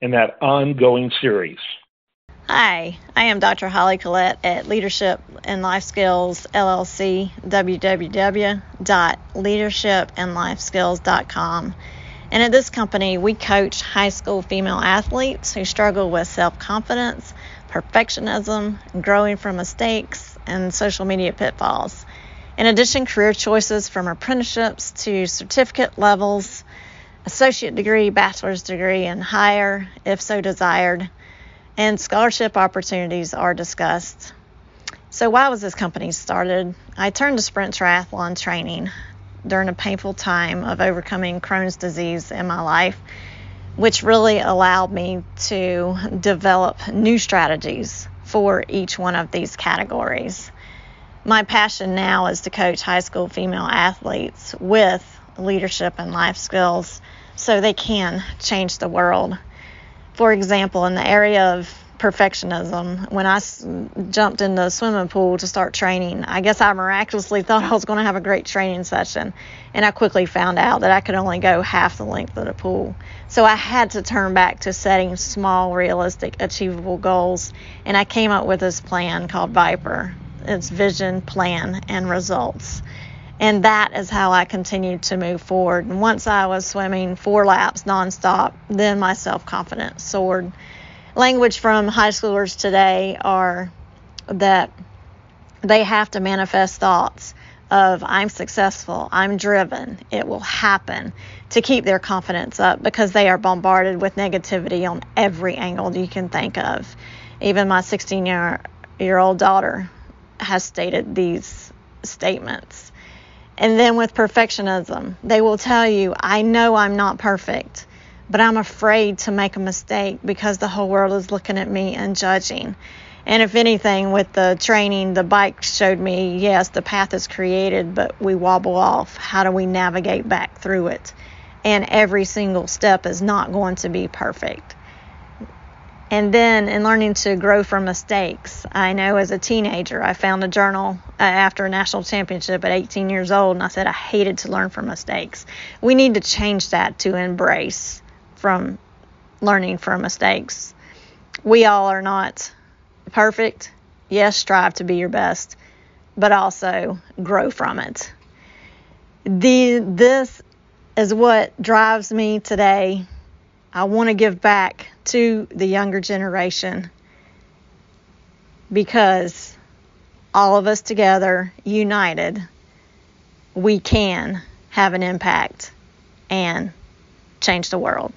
in that ongoing series. Hi, I am Dr. Holly Collette at Leadership and Life Skills LLC, www.leadershipandlifeskills.com. And at this company, we coach high school female athletes who struggle with self-confidence, perfectionism, growing from mistakes, and social media pitfalls. In addition, career choices from apprenticeships to certificate levels, associate degree, bachelor's degree, and higher, if so desired, and scholarship opportunities are discussed. So why was this company started? I turned to sprint triathlon training during a painful time of overcoming Crohn's disease in my life, which really allowed me to develop new strategies for each one of these categories. My passion now is to coach high school female athletes with leadership and life skills so they can change the world. For example, in the area of perfectionism, when I jumped in the swimming pool to start training, I guess I miraculously thought I was going to have a great training session, and I quickly found out that I could only go half the length of the pool. So I had to turn back to setting small, realistic, achievable goals, and I came up with this plan called Viper. It's vision, plan, and results. And that is how I continued to move forward. And once I was swimming 4 laps nonstop, then my self-confidence soared. Language from high schoolers today are that they have to manifest thoughts of I'm successful, I'm driven, it will happen, to keep their confidence up because they are bombarded with negativity on every angle you can think of. Even my 16-year-old daughter has stated these statements. And then with perfectionism, they will tell you, I know I'm not perfect, but I'm afraid to make a mistake because the whole world is looking at me and judging. And if anything, with the training, the bike showed me, yes, the path is created, but we wobble off. How do we navigate back through it? And every single step is not going to be perfect. And then in learning to grow from mistakes, I know as a teenager, I found a journal after a national championship at 18 years old, and I said I hated to learn from mistakes. We need to change that to embrace from learning from mistakes. We all are not perfect. Yes, strive to be your best, but also grow from it. This is what drives me today. I want to give back to the younger generation because all of us together, united, we can have an impact and change the world.